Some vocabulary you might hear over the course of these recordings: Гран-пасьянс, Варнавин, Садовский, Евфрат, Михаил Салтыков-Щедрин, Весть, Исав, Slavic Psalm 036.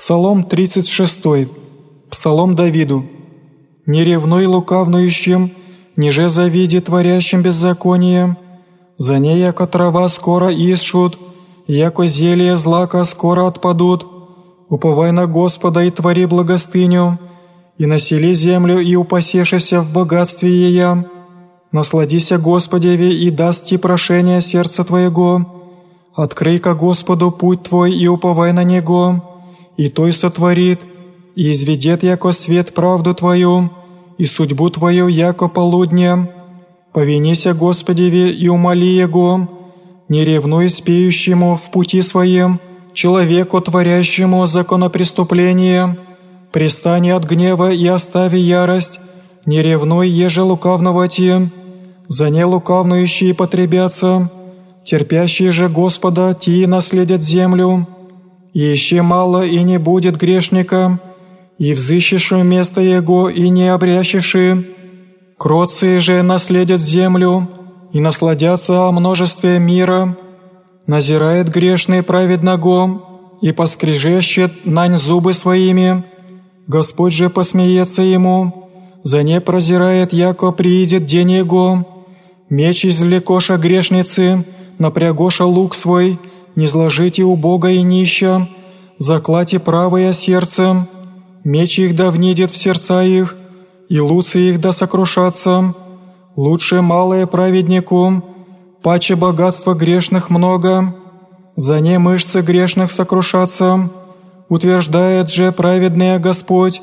Псалом 36. Псалом Давиду. «Не ревнуй лукавнующим, ниже завиди творящим беззаконие. За ней, яко трава, скоро исшут, яко зелье злака, скоро отпадут. Уповай на Господа и твори благостыню, и насели землю, и упасешися в богатстве ея. Насладися Господеве, и даст ти прошение сердца твоего. Открый-ка Господу путь твой, и уповай на Него, и той сотворит, и изведет яко свет правду твою, и судьбу твою яко полудня. Повинися Господеве, и умоли Его, не ревнуй спеющему в пути своем, человеку, творящему законопреступление. Пристань от гнева и остави ярость, не ревнуй еже лукавного те, за не лукавнующие потребятся, терпящие же Господа те наследят землю. И ищи мало, и не будет грешника, и взыщешь место его, и не обрящешь и. Кротцы же наследят землю, и насладятся о множестве мира. Назирает грешный праведного, и поскрежещет нань зубы своими. Господь же посмеется ему, за не прозирает, яко приидет день его. Меч извлекоша грешницы, напрягоша лук свой, не зложите убога и нища, заклати правое сердце. Меч их да внидет в сердца их, и луцы их да сокрушатся. Лучше малое праведнику, паче богатства грешных много, за не мышцы грешных сокрушатся. Утверждает же праведный Господь,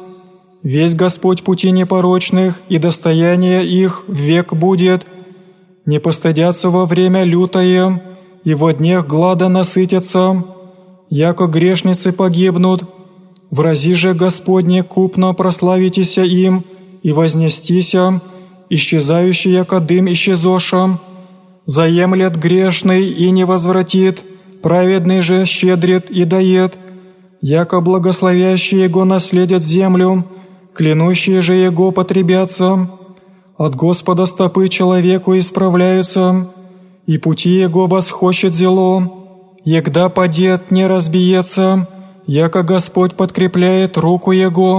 весь Господь пути непорочных, и достояние их век будет. Не постыдятся во время лютое, и во днях глада насытятся, яко грешницы погибнут. Врази же Господне купно прославитеся им, и вознестися, исчезающий яко дым исчезоша. Заемлет грешный и не возвратит, праведный же щедрит и дает. Яко благословящие его наследят землю, клянущие же Его потребятся. От Господа стопы человеку исправляются, и пути Его восхочет зело. Егда падет, не разбиется, яко Господь подкрепляет руку Его.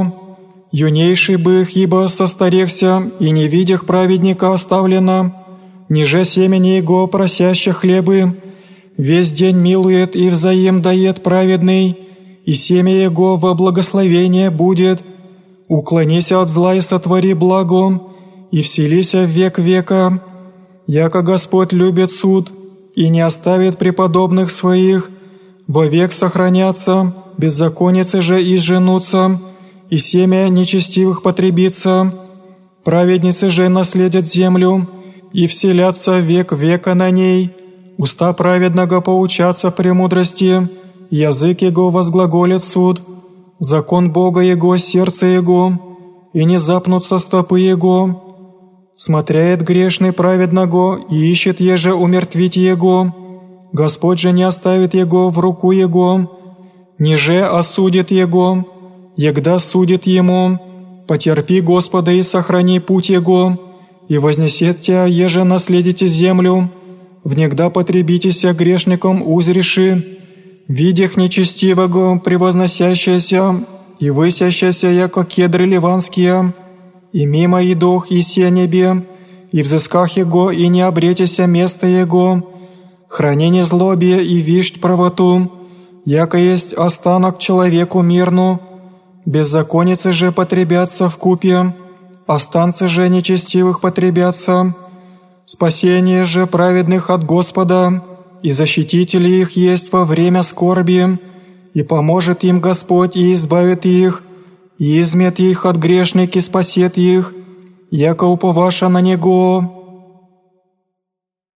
Юнейший бых, ибо состарехся, и не видях праведника оставлено, ниже семени Его просящих хлебы. Весь день милует и взаим дает праведный, и семя Его во благословение будет. Уклонися от зла и сотвори благо, и вселися в век века. Яко Господь любит суд, и не оставит преподобных своих, вовек сохранятся, беззаконницы же изженутся, и семя нечестивых потребится. Праведницы же наследят землю, и вселятся век века на ней. Уста праведного поучатся премудрости, язык его возглаголит суд. Закон Бога Его, сердце Его, и не запнутся стопы Его. Смотряет грешный праведного, и ищет еже умертвить Его. Господь же не оставит Его в руку Его, ниже осудит Его, егда судит Ему. Потерпи Господа и сохрани путь Его, и вознесет тебя, еже наследите землю. Внегда потребитеся грешником узреши, видях нечестивого превозносящаяся и высящаяся, яко кедры ливанские, и мимо идох и се небе, и взысках его, и не обретеся место его. Храни незлобие и вишь правоту, яко есть останок человеку мирну. Беззаконницы же потребятся вкупе, останцы же нечестивых потребятся. Спасение же праведных от Господа, и защитители их есть во время скорби, и поможет им Господь, и избавит их, и измет их от грешники, спасет их, яко уповаша на Него».